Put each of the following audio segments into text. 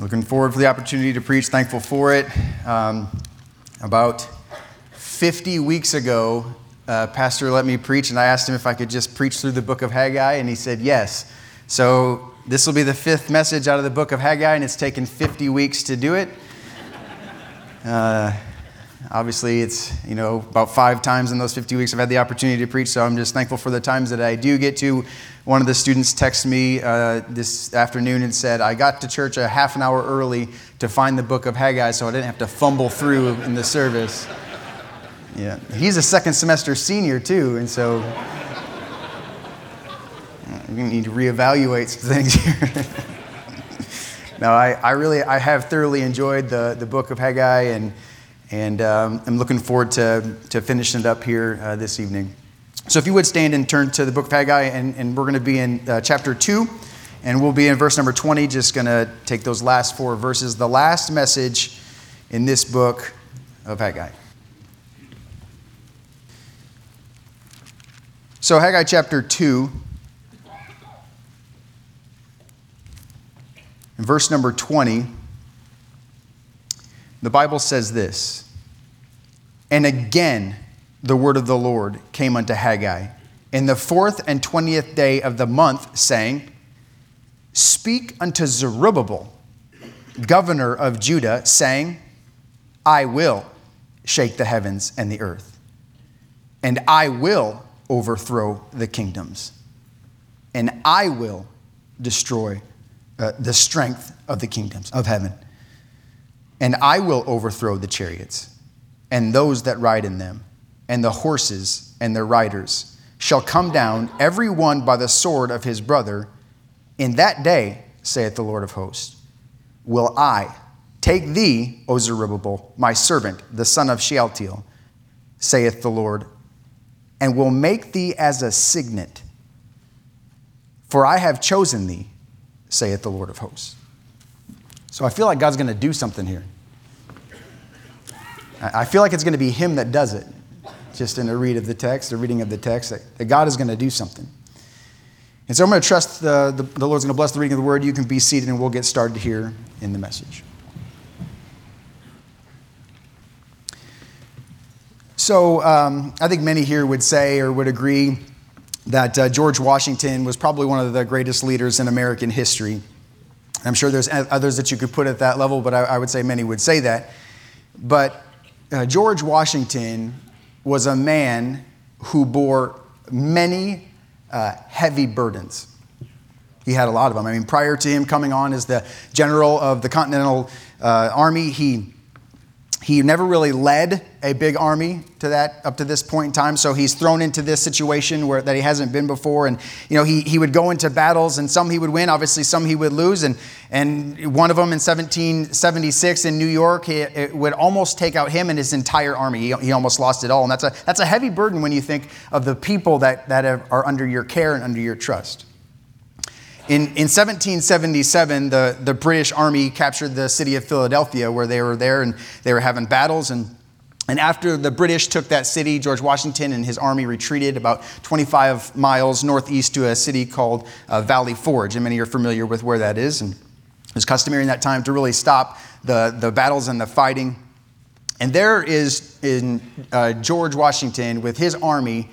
Looking forward for the opportunity to preach, thankful for it. About 50 weeks ago, Pastor let me preach, and I asked him if I could just preach through the book of Haggai, and he said yes. So this will be the fifth message out of the book of Haggai, and it's taken 50 weeks to do it. Obviously, it's, about 5 times in those 50 weeks I've had the opportunity to preach, so I'm just thankful for the times that I do get to. One of the students texted me this afternoon and said, I got to church a half an hour early to find the book of Haggai so I didn't have to fumble through in the service. Yeah, he's a second semester senior too, and so we need to reevaluate some things here. No, I have thoroughly enjoyed the book of Haggai, and I'm looking forward to finishing it up here this evening. So if you would stand and turn to the book of Haggai, and we're going to be in chapter 2, and we'll be in verse number 20, just going to take those last 4 verses, the last message in this book of Haggai. So Haggai chapter 2, and verse number 20, the Bible says this, and again the word of the Lord came unto Haggai in the 4th and 20th day of the month, saying, speak unto Zerubbabel, governor of Judah, saying, I will shake the heavens and the earth, and I will overthrow the kingdoms, and I will destroy the strength of the kingdoms of heaven. And I will overthrow the chariots and those that ride in them, and the horses and their riders shall come down, every one by the sword of his brother. In that day, saith the Lord of hosts, will I take thee, O Zerubbabel, my servant, the son of Shealtiel, saith the Lord, and will make thee as a signet. For I have chosen thee, saith the Lord of hosts. So I feel like God's going to do something here. I feel like it's going to be him that does it. Just in the reading of the text, that God is going to do something. And so I'm going to trust the Lord's going to bless the reading of the word. You can be seated and we'll get started here in the message. So I think many here would say or would agree that George Washington was probably one of the greatest leaders in American history. I'm sure there's others that you could put at that level, but I would say many would say that. But George Washington was a man who bore many heavy burdens. He had a lot of them. I mean, prior to him coming on as the general of the Continental Army, he never really led a big army up to this point in time. So he's thrown into this situation that he hasn't been before. And, he would go into battles, and some he would win, obviously some he would lose. And one of them in 1776 in New York, it would almost take out him and his entire army. He almost lost it all. And that's a heavy burden when you think of the people that are under your care and under your trust. In 1777, the British Army captured the city of Philadelphia, where they were there and they were having battles. And after the British took that city, George Washington and his army retreated about 25 miles northeast to a city called Valley Forge. And many are familiar with where that is. And it was customary in that time to really stop the battles and the fighting. And there is George Washington with his army,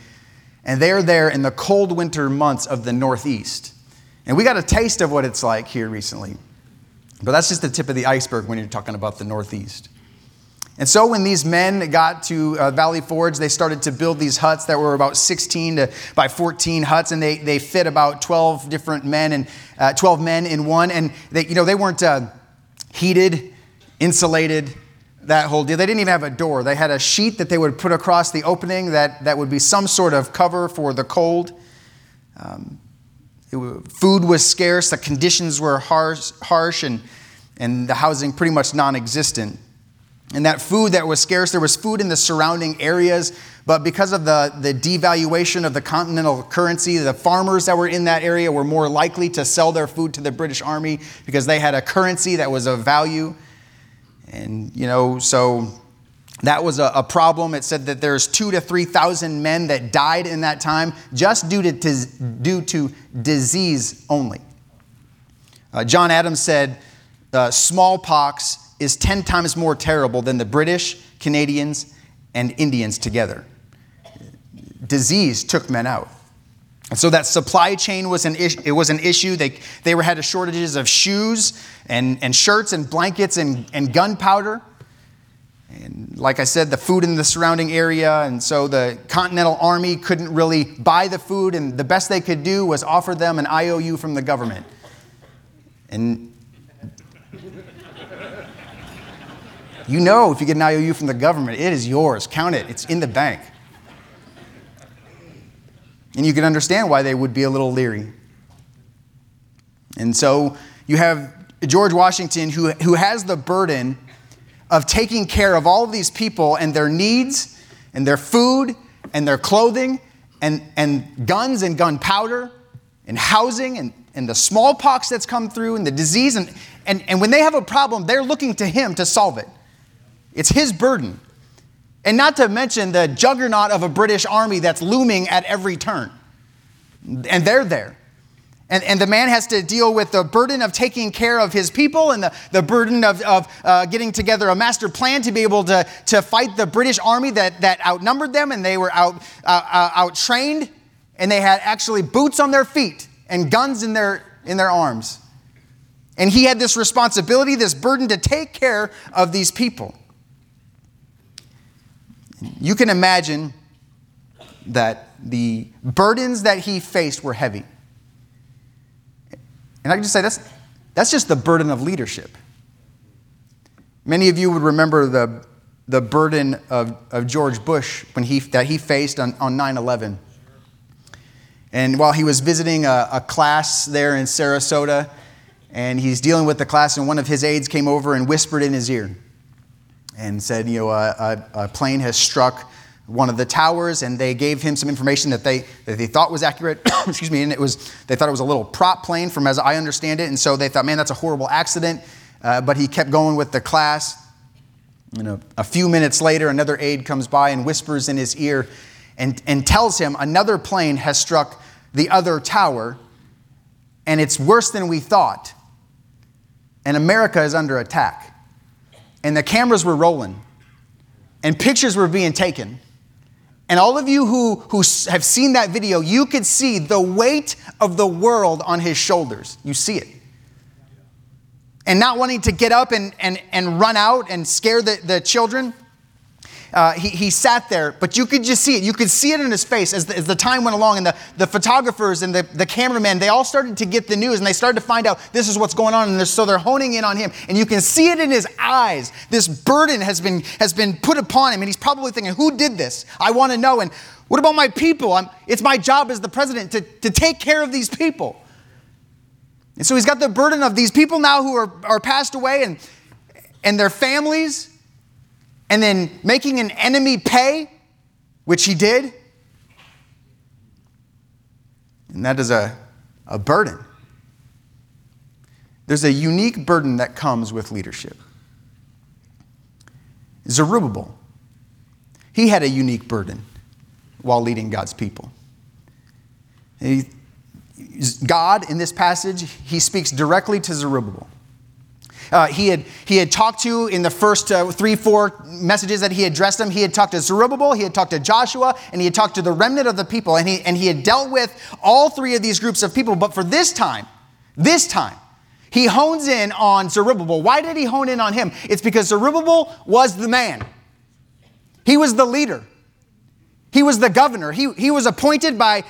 and they're there in the cold winter months of the Northeast. And we got a taste of what it's like here recently. But that's just the tip of the iceberg when you're talking about the Northeast. And so when these men got to Valley Forge, they started to build these huts that were about 16 by 14 huts. And they fit about 12 different men and 12 men in one. And they weren't heated, insulated, that whole deal. They didn't even have a door. They had a sheet that they would put across the opening that would be some sort of cover for the cold. Food was scarce, the conditions were harsh, and the housing pretty much non-existent. And that food that was scarce, there was food in the surrounding areas, but because of the devaluation of the continental currency, the farmers that were in that area were more likely to sell their food to the British Army because they had a currency that was of value. And, so that was a problem. It said that there's 2,000 to 3,000 men that died in that time just due to disease only. John Adams said, smallpox is 10 times more terrible than the British, Canadians, and Indians together. Disease took men out. And so that supply chain was an issue. They had shortages of shoes and shirts and blankets and gunpowder. And like I said, the food in the surrounding area. And so the Continental Army couldn't really buy the food. And the best they could do was offer them an IOU from the government. And you know, if you get an IOU from the government, it is yours. Count it. It's in the bank. And you can understand why they would be a little leery. And so you have George Washington, who has the burden of taking care of all of these people and their needs and their food and their clothing and guns and gunpowder and housing and the smallpox that's come through and the disease. And when they have a problem, they're looking to him to solve it. It's his burden. And not to mention the juggernaut of a British army that's looming at every turn. And they're there. And the man has to deal with the burden of taking care of his people and the burden of getting together a master plan to be able to fight the British army that outnumbered them, and they were out-trained, and they had actually boots on their feet and guns in their arms. And he had this responsibility, this burden to take care of these people. You can imagine that the burdens that he faced were heavy. And I can just say that's just the burden of leadership. Many of you would remember the burden of George Bush that he faced on 9/11. And while he was visiting a class there in Sarasota, and he's dealing with the class, and one of his aides came over and whispered in his ear and said, you know, a plane has struck one of the towers, and they gave him some information that they thought was accurate. Excuse me. And they thought it was a little prop plane, from as I understand it. And so they thought, man, that's a horrible accident. But he kept going with the class. You know, a few minutes later, another aide comes by and whispers in his ear and tells him another plane has struck the other tower, and it's worse than we thought. And America is under attack. And the cameras were rolling, and pictures were being taken. And all of you who have seen that video, you could see the weight of the world on his shoulders. You see it. And not wanting to get up and run out and scare the children, he sat there, but you could just see it. You could see it in his face as the time went along, and the photographers and the cameramen, they all started to get the news, and they started to find out this is what's going on, and so they're honing in on him. And you can see it in his eyes. This burden has been put upon him, and he's probably thinking, who did this? I want to know. And what about my people? It's my job as the president to take care of these people. And so he's got the burden of these people now who are passed away and their families. And then making an enemy pay, which he did. And that is a burden. There's a unique burden that comes with leadership. Zerubbabel, he had a unique burden while leading God's people. God, in this passage, he speaks directly to Zerubbabel. He had talked to, in the first 3-4 messages that he addressed them, he had talked to Zerubbabel, he had talked to Joshua, and he had talked to the remnant of the people. And he had dealt with all three of these groups of people. But for this time, he hones in on Zerubbabel. Why did he hone in on him? It's because Zerubbabel was the man. He was the leader. He was the governor. He was appointed by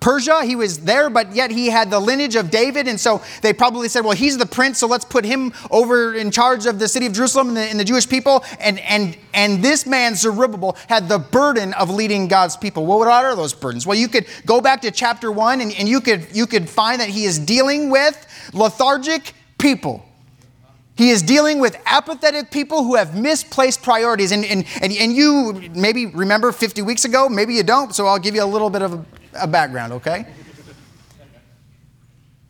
Persia. He was there, but yet he had the lineage of David. And so they probably said, well, he's the prince, so let's put him over in charge of the city of Jerusalem and the Jewish people. And this man, Zerubbabel, had the burden of leading God's people. Well, what are those burdens? Well, you could go back to chapter 1 and you could find that he is dealing with lethargic people. He is dealing with apathetic people who have misplaced priorities. And you maybe remember 50 weeks ago, maybe you don't, so I'll give you a little bit of a background, okay?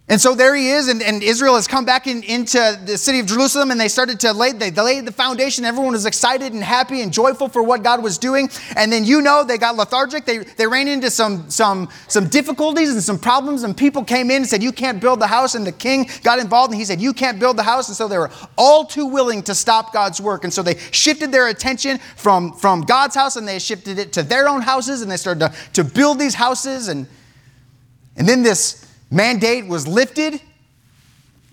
And so there he is, and Israel has come back into the city of Jerusalem, and they started to laid the foundation. Everyone was excited and happy and joyful for what God was doing. And then, they got lethargic. They ran into some difficulties and some problems, and people came in and said, you can't build the house. And the king got involved, and he said, you can't build the house. And so they were all too willing to stop God's work. And so they shifted their attention from God's house, and they shifted it to their own houses, and they started to build these houses. And then this mandate was lifted,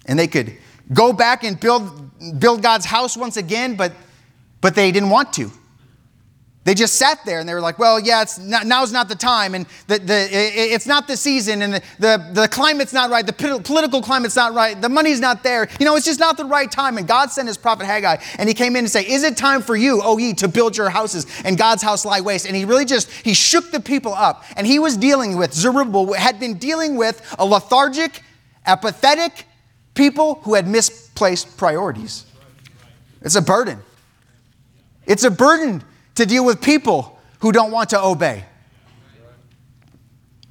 and they could go back and build God's house once again, but they didn't want to. They just sat there, and they were like, well, yeah, now's not the time, and it's not the season, and the climate's not right, the political climate's not right, the money's not there. It's just not the right time. And God sent his prophet Haggai, and he came in and said, is it time for you, O ye, to build your houses, and God's house lie waste? And he shook the people up, and he was dealing with, Zerubbabel had been dealing with a lethargic, apathetic people who had misplaced priorities. It's a burden. It's a burden to deal with people who don't want to obey.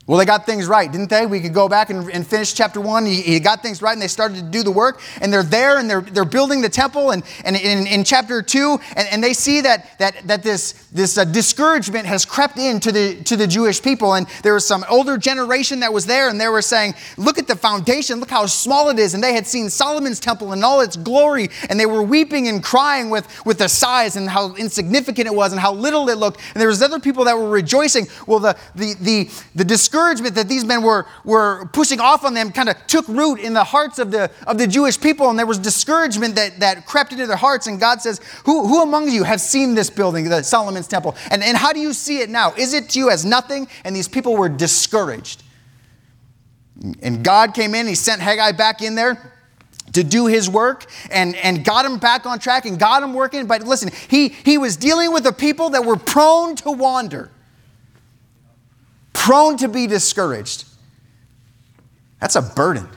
Well, they got things right, didn't they? We could go back and finish chapter 1. He got things right, and they started to do the work, and they're there, and they're building the temple, and in chapter 2, and they see that this discouragement has crept into the Jewish people, and there was some older generation that was there, and they were saying, look at the foundation, look how small it is, and they had seen Solomon's temple in all its glory, and they were weeping and crying with the size and how insignificant it was and how little it looked, and there was other people that were rejoicing. Well, the discouragement that these men were pushing off on them kind of took root in the hearts of the Jewish people, and there was discouragement that crept into their hearts. And God says, who among you have seen this building, the Solomon's temple? And how do you see it now? Is it to you as nothing? And these people were discouraged. And God came in, he sent Haggai back in there to do his work, and got him back on track and got him working. But listen, he was dealing with a people that were prone to wander. Prone to be discouraged. That's a burden.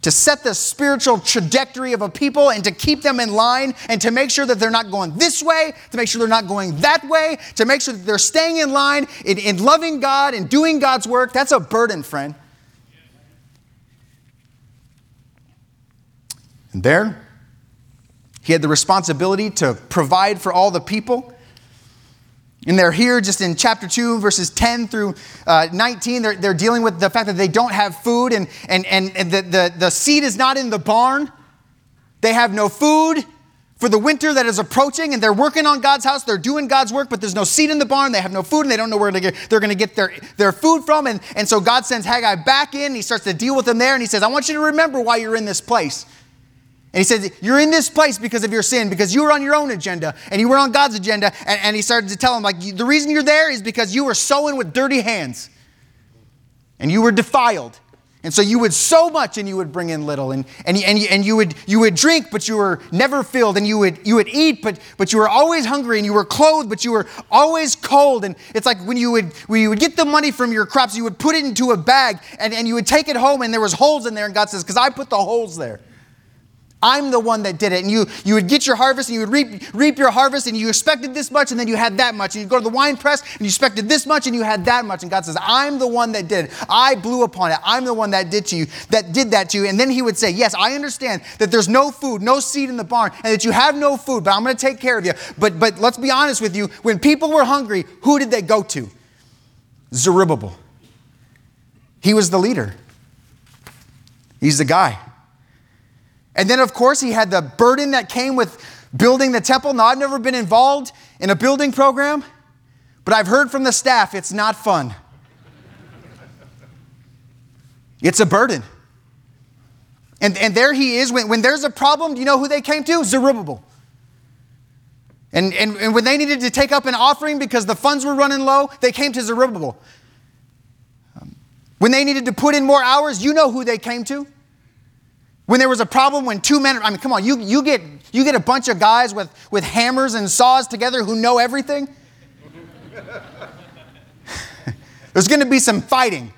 To set the spiritual trajectory of a people and to keep them in line and to make sure that they're not going this way, to make sure they're not going that way, to make sure that they're staying in line in loving God and doing God's work. That's a burden, friend. And there, he had the responsibility to provide for all the people. And they're here just in chapter 2, verses 10 through 19. They're dealing with the fact that they don't have food, and the seed is not in the barn. They have no food for the winter that is approaching, and they're working on God's house. They're doing God's work, but there's no seed in the barn. They have no food, and they don't know where they're going to get their food from. And so God sends Haggai back in, and he starts to deal with them there. And he says, I want you to remember why you're in this place. And he said, you're in this place because of your sin, because you were on your own agenda, and you were on God's agenda. And he started to tell him, the reason you're there is because you were sowing with dirty hands, and you were defiled. And so you would sow much, and you would bring in little, and you would drink, but you were never filled, and you would eat, but you were always hungry, and you were clothed, but you were always cold. And it's like when you would get the money from your crops, you would put it into a bag, and you would take it home, and there was holes in there. And God says, because I put the holes there. I'm the one that did it. And you would get your harvest, and you would reap your harvest, and you expected this much, and then you had that much. And you'd go to the wine press, and you expected this much, and you had that much. And God says, I'm the one that did it. I blew upon it. I'm the one that did that to you. And then he would say, yes, I understand that there's no food, no seed in the barn, and that you have no food, but I'm going to take care of you. But let's be honest with you. When people were hungry, who did they go to? Zerubbabel. He was the leader. He's the guy. And then, of course, he had the burden that came with building the temple. Now, I've never been involved in a building program, but I've heard from the staff it's not fun. It's a burden. And there he is. When there's a problem, do you know who they came to? Zerubbabel. And when they needed to take up an offering because the funds were running low, they came to Zerubbabel. When they needed to put in more hours, you know who they came to. When there was a problem, when two men, come on, you get a bunch of guys with hammers and saws together who know everything. There's going to be some fighting.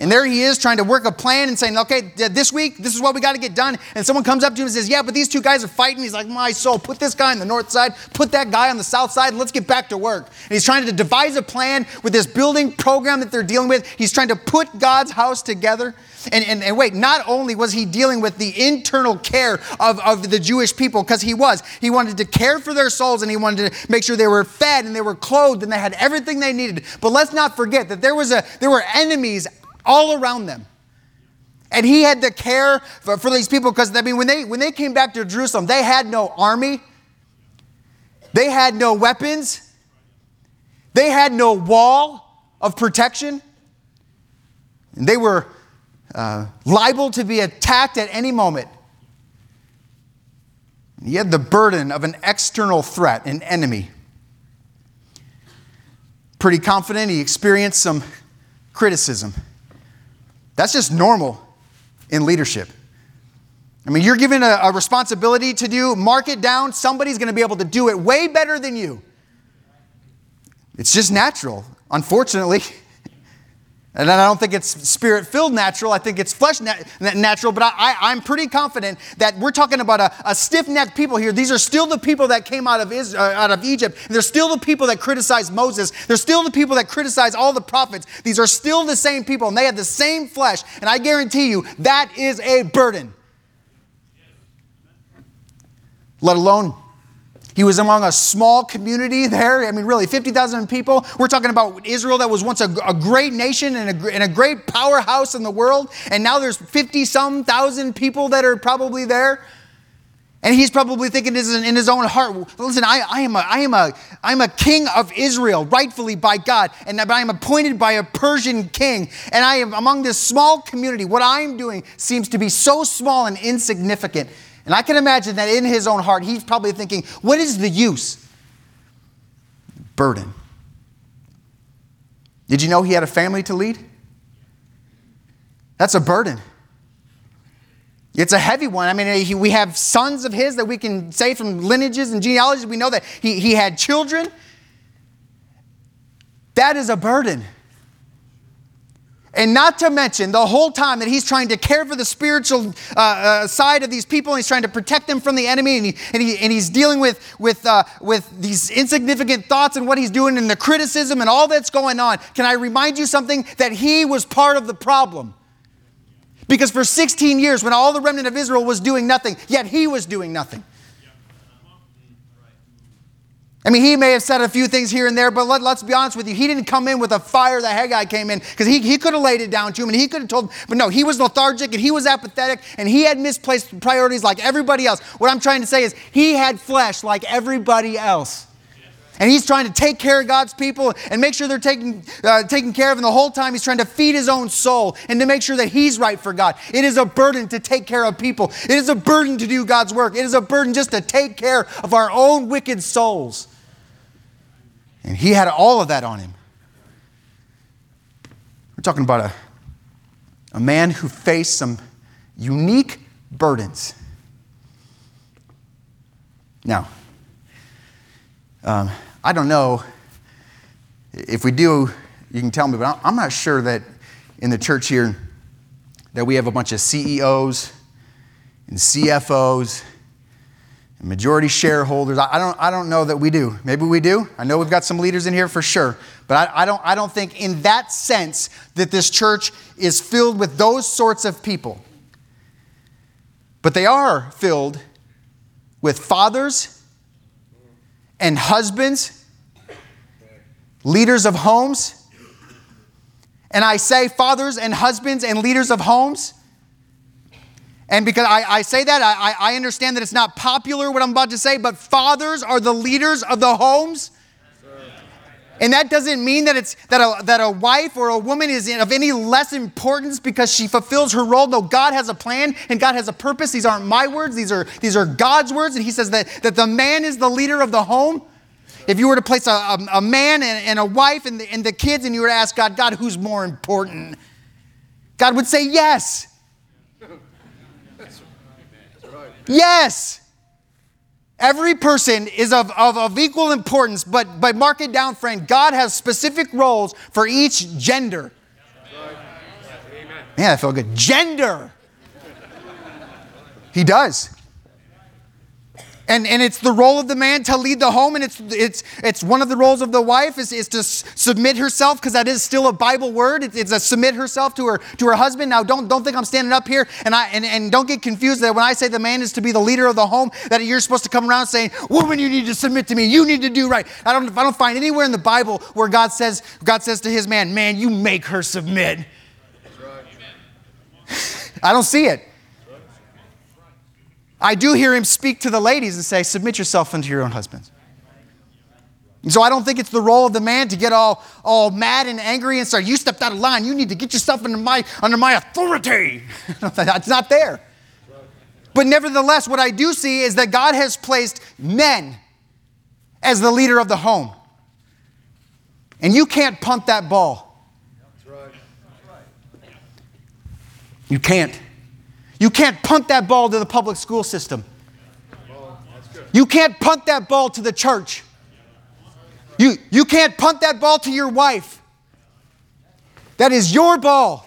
And there he is trying to work a plan and saying, okay, this week, this is what we got to get done. And someone comes up to him and says, yeah, but these two guys are fighting. He's like, my soul, put this guy on the north side, put that guy on the south side, and let's get back to work. And he's trying to devise a plan with this building program that they're dealing with. He's trying to put God's house together. And wait, not only was he dealing with the internal care of the Jewish people, because he wanted to care for their souls, and he wanted to make sure they were fed and they were clothed and they had everything they needed. But let's not forget that there were enemies all around them. And he had to care for these people, because I mean, when they came back to Jerusalem, they had no army. They had no weapons. They had no wall of protection. And they were liable to be attacked at any moment. And he had the burden of an external threat, an enemy. Pretty confident he experienced some criticism. That's just normal in leadership. I mean, you're given a responsibility to do, mark it down. Somebody's going to be able to do it way better than you. It's just natural, unfortunately. And I don't think it's spirit-filled natural. I think it's flesh natural. But I'm pretty confident that we're talking about a stiff-necked people here. These are still the people that came out of Egypt. And they're still the people that criticized Moses. They're still the people that criticized all the prophets. These are still the same people, and they had the same flesh. And I guarantee you, that is a burden. Let alone, he was among a small community there. I mean, really, 50,000 people. We're talking about Israel that was once a great nation and a great powerhouse in the world. And now there's 50-some thousand people that are probably there. And he's probably thinking this in his own heart, listen, I am a king of Israel, rightfully by God. And I am appointed by a Persian king. And I am among this small community. What I'm doing seems to be so small and insignificant. And I can imagine that in his own heart, he's probably thinking, what is the use? Burden. Did you know he had a family to lead? That's a burden. It's a heavy one. I mean, we have sons of his that we can say from lineages and genealogies. We know that he had children. That is a burden. And not to mention the whole time that he's trying to care for the spiritual side of these people, and he's trying to protect them from the enemy, and he's dealing with these insignificant thoughts and what he's doing and the criticism and all that's going on. Can I remind you something? That he was part of the problem. Because for 16 years, when all the remnant of Israel was doing nothing, yet he was doing nothing. I mean, he may have said a few things here and there, but let's be honest with you. He didn't come in with a fire that Haggai came in, because he could have laid it down to him and he could have told him. But no, he was lethargic and he was apathetic and he had misplaced priorities like everybody else. What I'm trying to say is he had flesh like everybody else. And he's trying to take care of God's people and make sure they're taken care of. And the whole time he's trying to feed his own soul and to make sure that he's right for God. It is a burden to take care of people. It is a burden to do God's work. It is a burden just to take care of our own wicked souls. And he had all of that on him. We're talking about a man who faced some unique burdens. Now, I don't know if we do, you can tell me, but I'm not sure that in the church here that we have a bunch of CEOs and CFOs and majority shareholders. I don't know that we do. Maybe we do. I know we've got some leaders in here for sure, but I don't think in that sense that this church is filled with those sorts of people. But they are filled with fathers and husbands, leaders of homes. And I say fathers and husbands and leaders of homes. And because I say that, I understand that it's not popular what I'm about to say, but fathers are the leaders of the homes. And that doesn't mean that it's that a wife or a woman is of any less importance because she fulfills her role. No, God has a plan and God has a purpose. These aren't my words. These are God's words. And he says that the man is the leader of the home. If you were to place a man and a wife and the kids, and you were to ask God, who's more important? God would say, yes. Yes. Every person is of equal importans, but mark it down, friend. God has specific roles for each gender. Man, I feel good. Gender. He does. And it's the role of the man to lead the home, and it's one of the roles of the wife is to submit herself, because that is still a Bible word. It's a submit herself to her husband. Now don't think I'm standing up here and don't get confused that when I say the man is to be the leader of the home, that you're supposed to come around saying, "Woman, you need to submit to me. You need to do right." I don't find anywhere in the Bible where God says to his man, "Man, you make her submit." I don't see it. I do hear him speak to the ladies and say, "Submit yourself unto your own husbands." And so I don't think it's the role of the man to get all mad and angry and start, "You stepped out of line. You need to get yourself under my authority." That's not there. But nevertheless, what I do see is that God has placed men as the leader of the home. And you can't punt that ball. You can't. You can't punt that ball to the public school system. You can't punt that ball to the church. You can't punt that ball to your wife. That is your ball.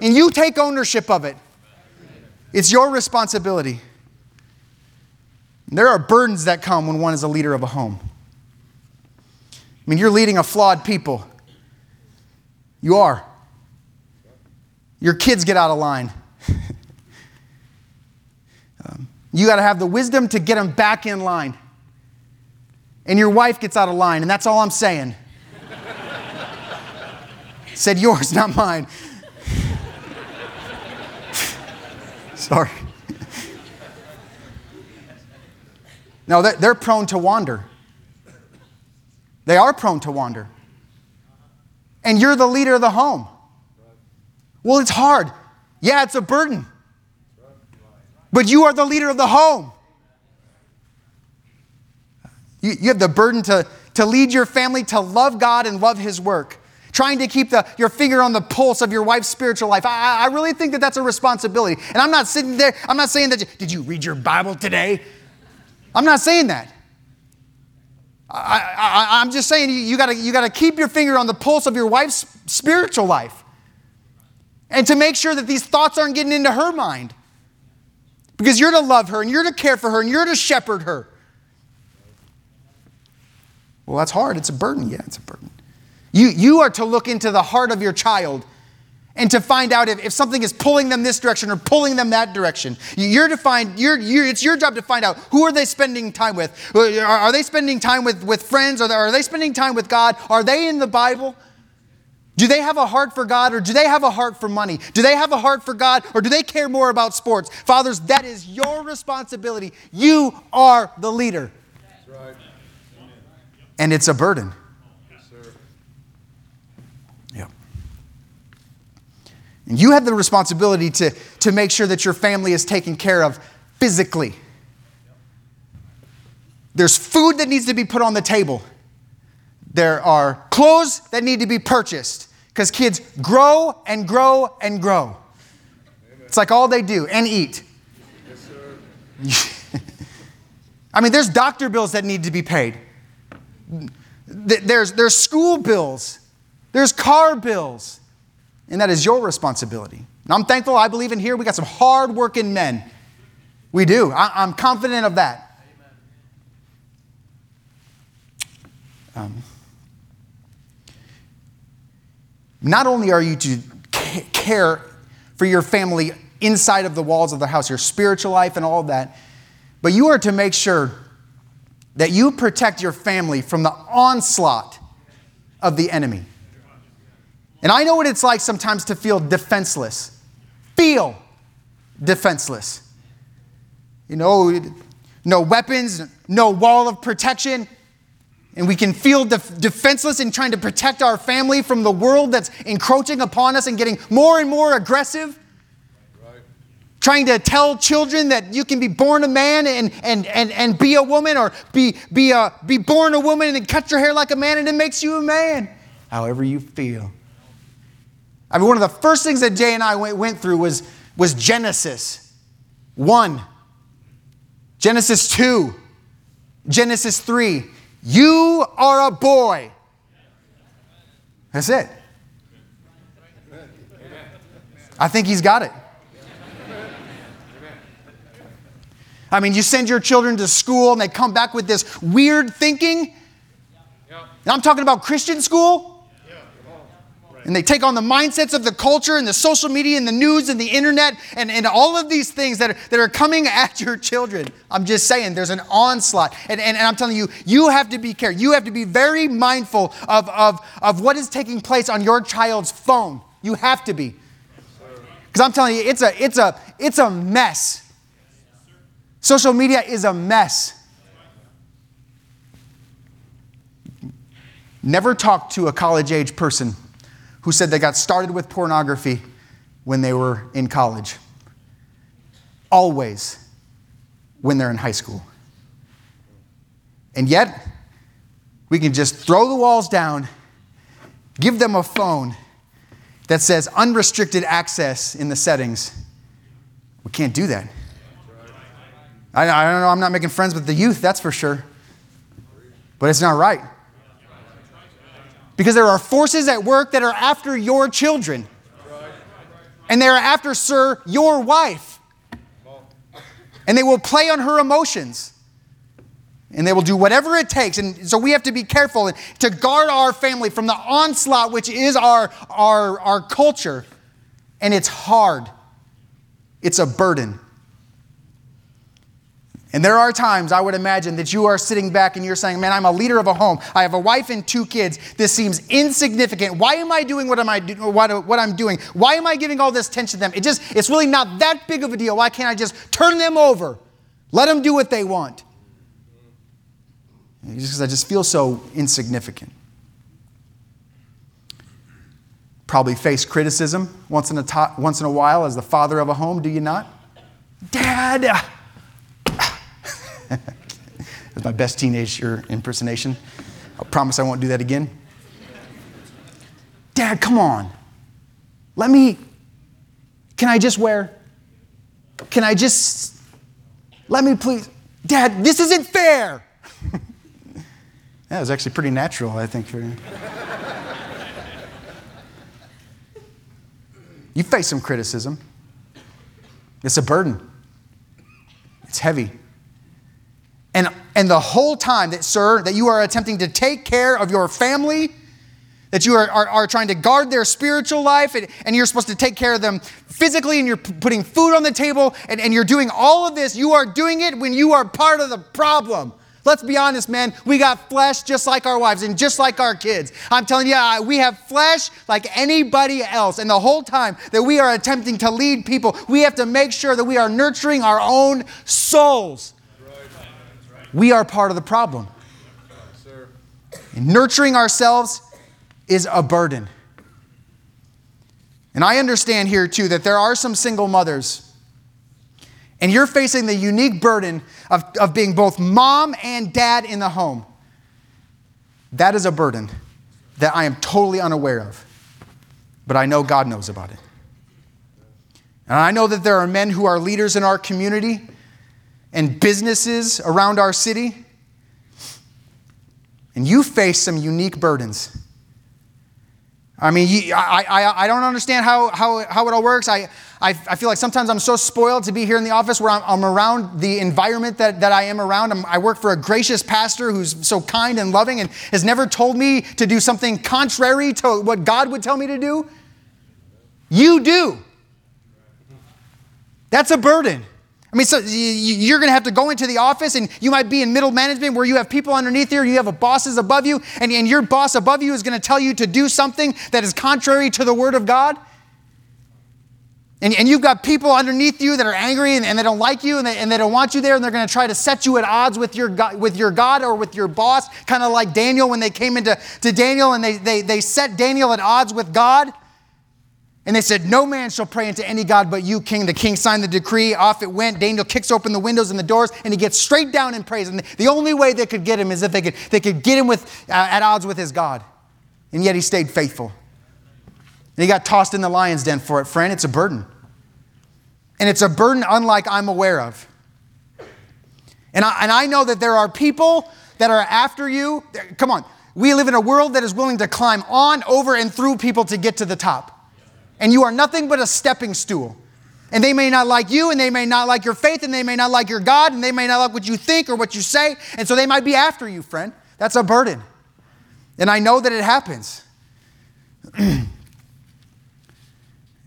And you take ownership of it. It's your responsibility. And there are burdens that come when one is a leader of a home. I mean, you're leading a flawed people. You are. Your kids get out of line. You got to have the wisdom to get them back in line. And your wife gets out of line, and that's all I'm saying. Said yours, not mine. Sorry. No, they're prone to wander. They are prone to wander. And you're the leader of the home. Well, it's hard. Yeah, it's a burden. But you are the leader of the home. You have the burden to lead your family to love God and love his work. Trying to keep your finger on the pulse of your wife's spiritual life. I really think that's a responsibility. And I'm not sitting there, I'm not saying that, did you read your Bible today? I'm not saying that. I'm just saying you gotta keep your finger on the pulse of your wife's spiritual life. And to make sure that these thoughts aren't getting into her mind. Because you're to love her, and you're to care for her, and you're to shepherd her. Well, that's hard. It's a burden. Yeah, it's a burden. You are to look into the heart of your child and to find out if something is pulling them this direction or pulling them that direction. It's your job to find out, who are they spending time with? Are they spending time with friends? Are they spending time with God? Are they in the Bible? Do they have a heart for God, or do they have a heart for money? Do they have a heart for God, or do they care more about sports? Fathers, that is your responsibility. You are the leader. That's right. And it's a burden. Yes, sir. Yeah. And you have the responsibility to make sure that your family is taken care of physically. There's food that needs to be put on the table. There are clothes that need to be purchased, because kids grow and grow and grow. Amen. It's like all they do, and eat. Yes, sir. I mean, there's doctor bills that need to be paid. There's school bills. There's car bills. And that is your responsibility. And I'm thankful. I believe in here we got some hard-working men. We do. I'm confident of that. Not only are you to care for your family inside of the walls of the house, your spiritual life and all of that, but you are to make sure that you protect your family from the onslaught of the enemy. And I know what it's like sometimes to feel defenseless. Feel defenseless. You know, no weapons, no wall of protection. And we can feel defenseless in trying to protect our family from the world that's encroaching upon us and getting more and more aggressive. Right. Trying to tell children that you can be born a man and be a woman, or be born a woman and then cut your hair like a man and it makes you a man. However you feel. I mean, one of the first things that Jay and I went through was Genesis 1, Genesis 2, Genesis 3. You are a boy. That's it. I think he's got it. I mean, you send your children to school and they come back with this weird thinking. And I'm talking about Christian school. And they take on the mindsets of the culture and the social media and the news and the internet and all of these things that are coming at your children. I'm just saying there's an onslaught. And I'm telling you, you have to be careful. You have to be very mindful of what is taking place on your child's phone. You have to be. Because I'm telling you, it's a mess. Social media is a mess. Never talk to a college-age person who said they got started with pornography when they were in college. Always when they're in high school. And yet, we can just throw the walls down, give them a phone that says unrestricted access in the settings. We can't do that. I don't know, I'm not making friends with the youth, that's for sure. But it's not right. Because there are forces at work that are after your children. And they are after, sir, your wife. And they will play on her emotions. And they will do whatever it takes. And so we have to be careful to guard our family from the onslaught, which is our culture. And it's hard. It's a burden. And there are times, I would imagine, that you are sitting back and you're saying, man, I'm a leader of a home. I have a wife and 2 kids. This seems insignificant. Why am I doing what I'm doing? Why am I giving all this attention to them? It's really not that big of a deal. Why can't I just turn them over? Let them do what they want. Just because I just feel so insignificant. Probably face criticism once in a while as the father of a home, do you not? Dad! That's my best teenager impersonation. I promise I won't do that again. Dad, come on. Let me please. Dad, this isn't fair. That was actually pretty natural, I think. You face some criticism. It's a burden. It's heavy. And the whole time that, sir, that you are attempting to take care of your family, that you are trying to guard their spiritual life, and you're supposed to take care of them physically, and you're putting food on the table, and you're doing all of this, you are doing it when you are part of the problem. Let's be honest, man. We got flesh just like our wives and just like our kids. I'm telling you, we have flesh like anybody else. And the whole time that we are attempting to lead people, we have to make sure that we are nurturing our own souls. We are part of the problem. And nurturing ourselves is a burden. And I understand here, too, that there are some single mothers. And you're facing the unique burden of being both mom and dad in the home. That is a burden that I am totally unaware of. But I know God knows about it. And I know that there are men who are leaders in our community and businesses around our city, and you face some unique burdens. I mean, I don't understand how it all works. I feel like sometimes I'm so spoiled to be here in the office where I'm around the environment that I am around. I work for a gracious pastor who's so kind and loving and has never told me to do something contrary to what God would tell me to do. You do. That's a burden. I mean, so you're going to have to go into the office, and you might be in middle management where you have people underneath you, you have bosses above you, and your boss above you is going to tell you to do something that is contrary to the Word of God. And you've got people underneath you that are angry, and they don't like you, and they don't want you there, and they're going to try to set you at odds with your God or with your boss, kind of like Daniel when they came to Daniel, and they set Daniel at odds with God. And they said, no man shall pray unto any god but you, king. The king signed the decree. Off it went. Daniel kicks open the windows and the doors, and he gets straight down and prays. And the only way they could get him is if they could get him at odds with his God. And yet he stayed faithful. And he got tossed in the lion's den for it, friend. It's a burden. And it's a burden unlike I'm aware of. And I know that there are people that are after you. Come on. We live in a world that is willing to climb on, over, and through people to get to the top. and you are nothing but a stepping stool. And they may not like you, and they may not like your faith, and they may not like your God, and they may not like what you think or what you say, and so they might be after you, friend. That's a burden. And I know that it happens.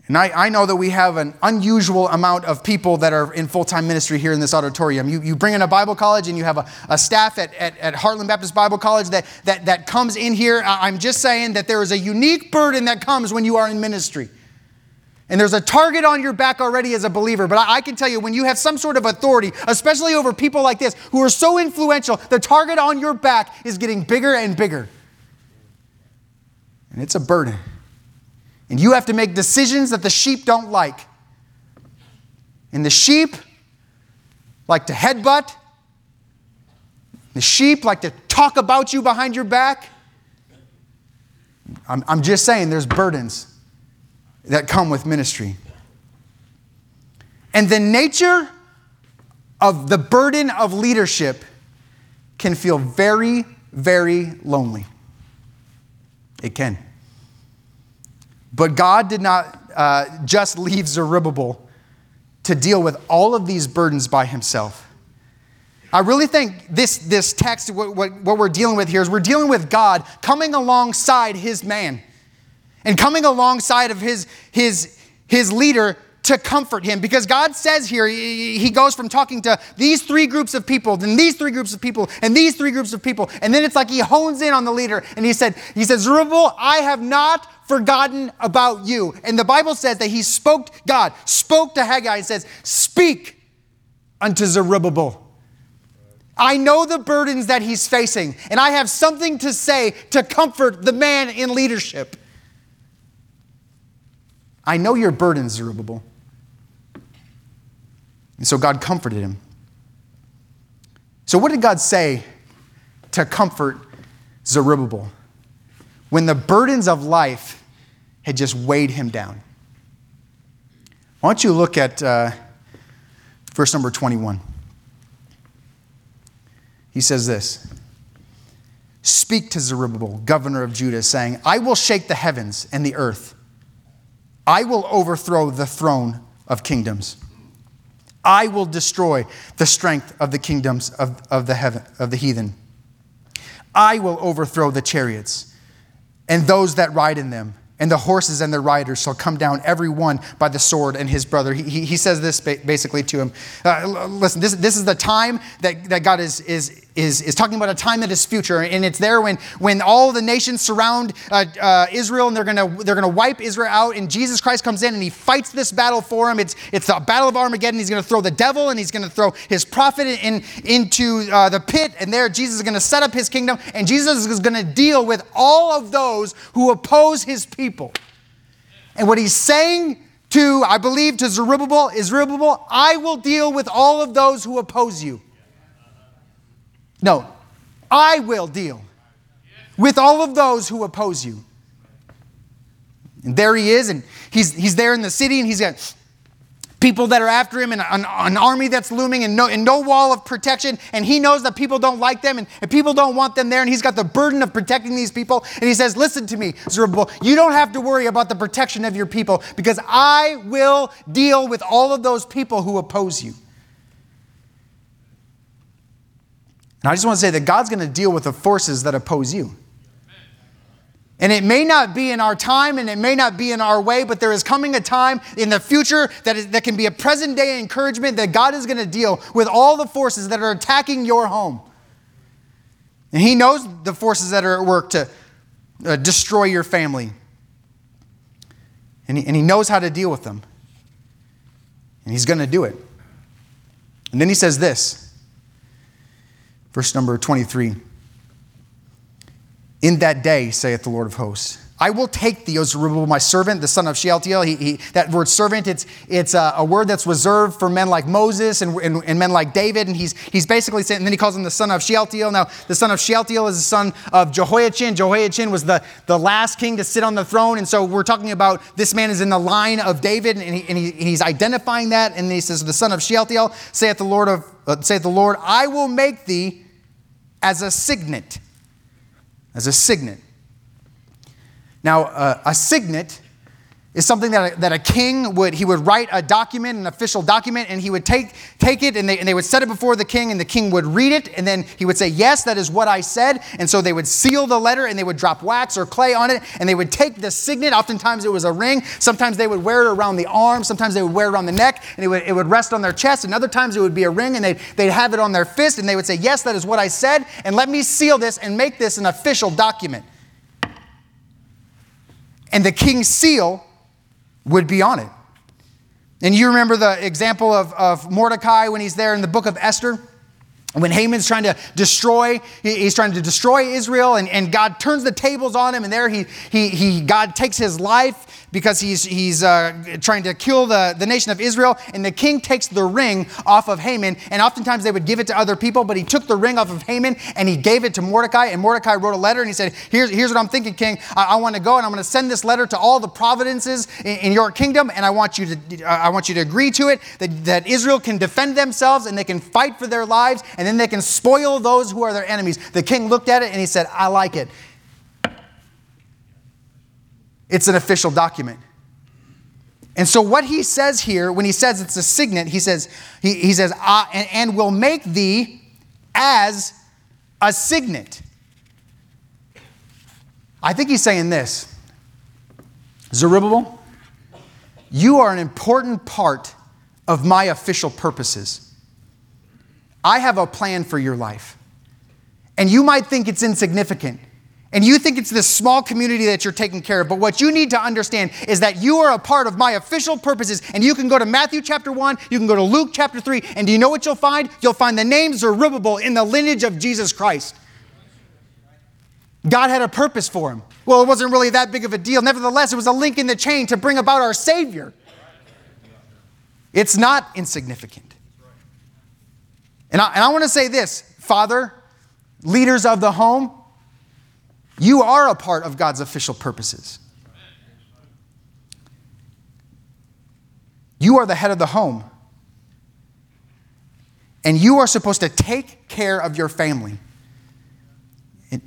And I know that we have an unusual amount of people that are in full-time ministry here in this auditorium. You bring in a Bible college and you have a staff at Heartland Baptist Bible College that comes in here. I'm just saying that there is a unique burden that comes when you are in ministry. And there's a target on your back already as a believer. But I can tell you, when you have some sort of authority, especially over people like this who are so influential, the target on your back is getting bigger and bigger. And it's a burden. And you have to make decisions that the sheep don't like. And the sheep like to headbutt. The sheep like to talk about you behind your back. I'm just saying, there's burdens that come with ministry. And the nature of the burden of leadership can feel very, very lonely. It can. But God did not just leave Zerubbabel to deal with all of these burdens by himself. I really think this text, what we're dealing with here, is we're dealing with God coming alongside his man and coming alongside of his leader to comfort him. Because God says here, he goes from talking to these three groups of people, then these three groups of people, and these three groups of people. And then it's like he hones in on the leader. And he said, Zerubbabel, I have not forgotten about you. And the Bible says that God spoke to Haggai and says, speak unto Zerubbabel. I know the burdens that he's facing, and I have something to say to comfort the man in leadership. I know your burdens, Zerubbabel. And so God comforted him. So what did God say to comfort Zerubbabel when the burdens of life had just weighed him down? Why don't you look at verse number 21. He says this, speak to Zerubbabel, governor of Judah, saying, I will shake the heavens and the earth. I will overthrow the throne of kingdoms. I will destroy the strength of the kingdoms of the heathen. I will overthrow the chariots and those that ride in them, and the horses and their riders shall come down every one by the sword and his brother. He says this basically to him. Listen, this is the time that God is talking about, a time that is future. And it's there when all the nations surround Israel, and they're gonna wipe Israel out. And Jesus Christ comes in and he fights this battle for him. It's the battle of Armageddon. He's gonna throw the devil and he's gonna throw his prophet into the pit. And there Jesus is gonna set up his kingdom. And Jesus is gonna deal with all of those who oppose his people. And what he's saying to Zerubbabel, is, Zerubbabel, I will deal with all of those who oppose you. No, I will deal with all of those who oppose you. And there he is, and he's there in the city, and he's got people that are after him, and an army that's looming, and no wall of protection. And he knows that people don't like them, and people don't want them there. And he's got the burden of protecting these people. And he says, listen to me, Zerubbabel, you don't have to worry about the protection of your people, because I will deal with all of those people who oppose you. And I just want to say that God's going to deal with the forces that oppose you. And it may not be in our time, and it may not be in our way, but there is coming a time in the future that can be a present day encouragement that God is going to deal with all the forces that are attacking your home. And he knows the forces that are at work to destroy your family. And he knows how to deal with them. And he's going to do it. And then he says this, verse number 23. In that day, saith the Lord of hosts, I will take thee, O Zerubbabel, my servant, the son of Shealtiel. That word servant, it's a word that's reserved for men like Moses and men like David. And he's basically saying, and then he calls him the son of Shealtiel. Now, the son of Shealtiel is the son of Jehoiachin. Jehoiachin was the last king to sit on the throne. And so we're talking about this man is in the line of David, and he's identifying that. And he says, the son of Shealtiel, saith the Lord, I will make thee as a signet. Now, a signet is something that a king would, he would write a document, an official document, and he would take it, and they would set it before the king, and the king would read it, and then he would say, yes, that is what I said. And so they would seal the letter, and they would drop wax or clay on it, and they would take the signet. Oftentimes it was a ring. Sometimes they would wear it around the arm. Sometimes they would wear it around the neck, and it would rest on their chest. And other times it would be a ring, and they'd have it on their fist, and they would say, yes, that is what I said, and let me seal this and make this an official document. And the king's seal would be on it. And you remember the example of Mordecai when he's there in the book of Esther, when Haman's trying to destroy, Israel, and God turns the tables on him, and there God takes his life because he's trying to kill the nation of Israel, and the king takes the ring off of Haman, and oftentimes they would give it to other people, but he took the ring off of Haman, and he gave it to Mordecai, and Mordecai wrote a letter, and he said, here's what I'm thinking, king, I want to go, and I'm going to send this letter to all the provinces in your kingdom, and I want you to agree to it, that Israel can defend themselves, and they can fight for their lives, and then they can spoil those who are their enemies. The king looked at it and he said, I like it. It's an official document. And so what he says here, when he says it's a signet, he says, and will make thee as a signet. I think he's saying this. Zerubbabel, you are an important part of my official purposes. I have a plan for your life. And you might think it's insignificant. And you think it's this small community that you're taking care of. But what you need to understand is that you are a part of my official purposes. And you can go to Matthew chapter 1. You can go to Luke chapter 3. And do you know what you'll find? You'll find the name Zerubbabel in the lineage of Jesus Christ. God had a purpose for him. Well, it wasn't really that big of a deal. Nevertheless, it was a link in the chain to bring about our Savior. It's not insignificant. And I want to say this, Father, leaders of the home, you are a part of God's official purposes. You are the head of the home. And you are supposed to take care of your family.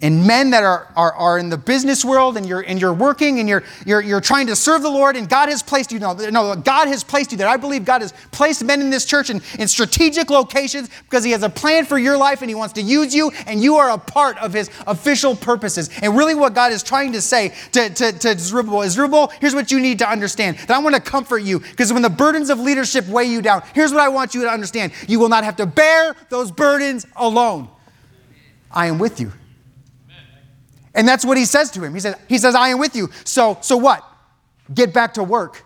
And men that are in the business world, and you're working, and you're trying to serve the Lord, and God has placed you. No, God has placed you there. I believe God has placed men in this church in strategic locations because He has a plan for your life, and He wants to use you, and you are a part of His official purposes. And really, what God is trying to say to Zerubbabel is, Zerubbabel, here's what you need to understand. That I want to comfort you, because when the burdens of leadership weigh you down, here's what I want you to understand: you will not have to bear those burdens alone. I am with you. And that's what he says to him. He says, I am with you. So what? Get back to work.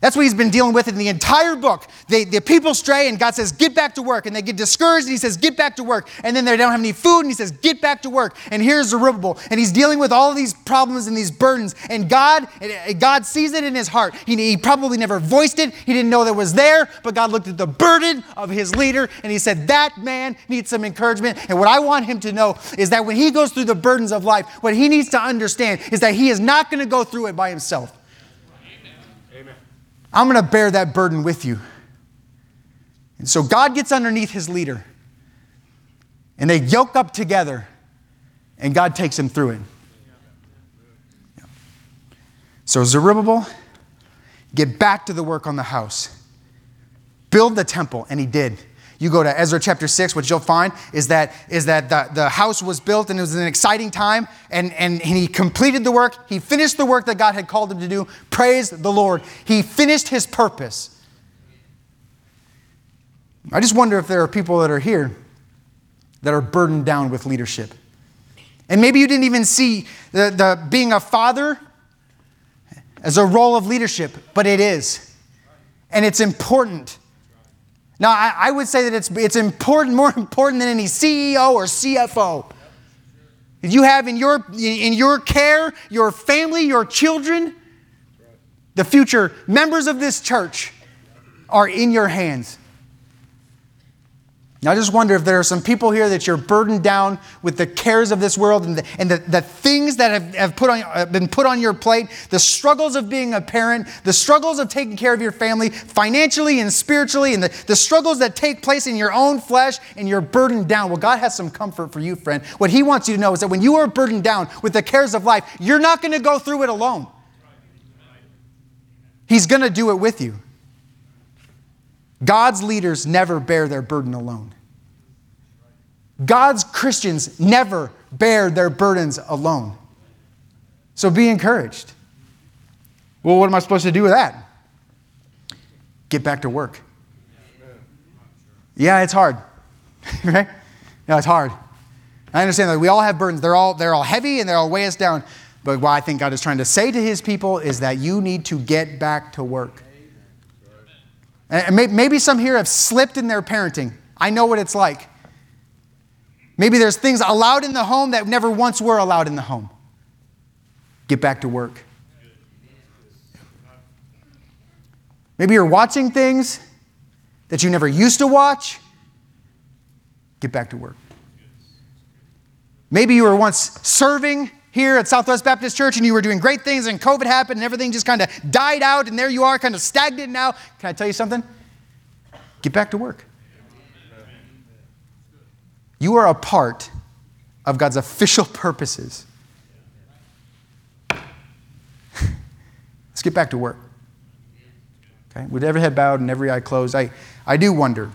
That's what he's been dealing with in the entire book. The people stray, and God says, get back to work. And they get discouraged, and he says, get back to work. And then they don't have any food, and he says, get back to work. And here's Zerubbabel, and he's dealing with all of these problems and these burdens. And God sees it in his heart. He probably never voiced it. He didn't know that it was there. But God looked at the burden of his leader, and he said, that man needs some encouragement. And what I want him to know is that when he goes through the burdens of life, what he needs to understand is that he is not going to go through it by himself. I'm going to bear that burden with you. And so God gets underneath his leader, and they yoke up together, and God takes him through it. Yeah. So Zerubbabel, get back to the work on the house. Build the temple, and he did. You go to Ezra chapter 6, what you'll find is that the house was built, and it was an exciting time, and he completed the work. He finished the work that God had called him to do. Praise the Lord. He finished his purpose. I just wonder if there are people that are here that are burdened down with leadership. And maybe you didn't even see the being a father as a role of leadership, but it is. And it's important. Now, I would say that it's important, more important than any CEO or CFO. You have in your care, your family, your children, the future members of this church are in your hands. Now, I just wonder if there are some people here that you're burdened down with the cares of this world and the things that have been put on your plate, the struggles of being a parent, the struggles of taking care of your family financially and spiritually, and the struggles that take place in your own flesh, and you're burdened down. Well, God has some comfort for you, friend. What He wants you to know is that when you are burdened down with the cares of life, you're not going to go through it alone. He's going to do it with you. God's leaders never bear their burden alone. God's Christians never bear their burdens alone. So be encouraged. Well, what am I supposed to do with that? Get back to work. Yeah, it's hard. Right? No, it's hard. I understand that we all have burdens. They're all heavy and they all weigh us down. But what I think God is trying to say to his people is that you need to get back to work. And maybe some here have slipped in their parenting. I know what it's like. Maybe there's things allowed in the home that never once were allowed in the home. Get back to work. Maybe you're watching things that you never used to watch. Get back to work. Maybe you were once serving here at Southwest Baptist Church and you were doing great things and COVID happened and everything just kind of died out and there you are kind of stagnant now. Can I tell you something? Get back to work. You are a part of God's official purposes. Let's get back to work. Okay? With every head bowed and every eye closed, I do wonder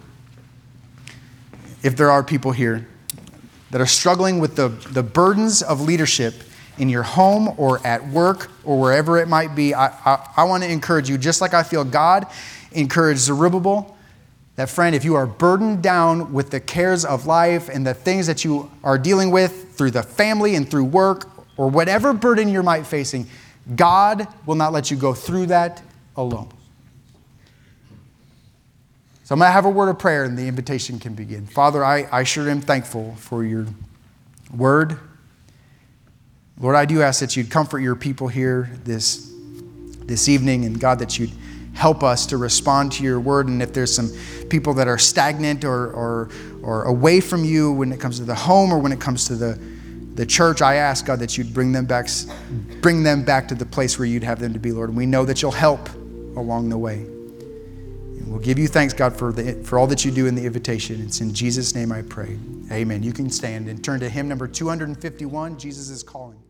if there are people here that are struggling with the burdens of leadership in your home or at work or wherever it might be. I want to encourage you, just like I feel God encouraged Zerubbabel, that friend, if you are burdened down with the cares of life and the things that you are dealing with through the family and through work or whatever burden you might be facing, God will not let you go through that alone. So I'm going to have a word of prayer and the invitation can begin. Father, I sure am thankful for your word. Lord, I do ask that you'd comfort your people here this evening, and God, that you'd help us to respond to your word. And if there's some people that are stagnant or away from you when it comes to the home or when it comes to the church, I ask, God, that you'd bring them back to the place where you'd have them to be, Lord. And we know that you'll help along the way. We'll give you thanks, God, for all that you do in the invitation. It's in Jesus' name I pray. Amen. You can stand and turn to hymn number 251, Jesus is Calling.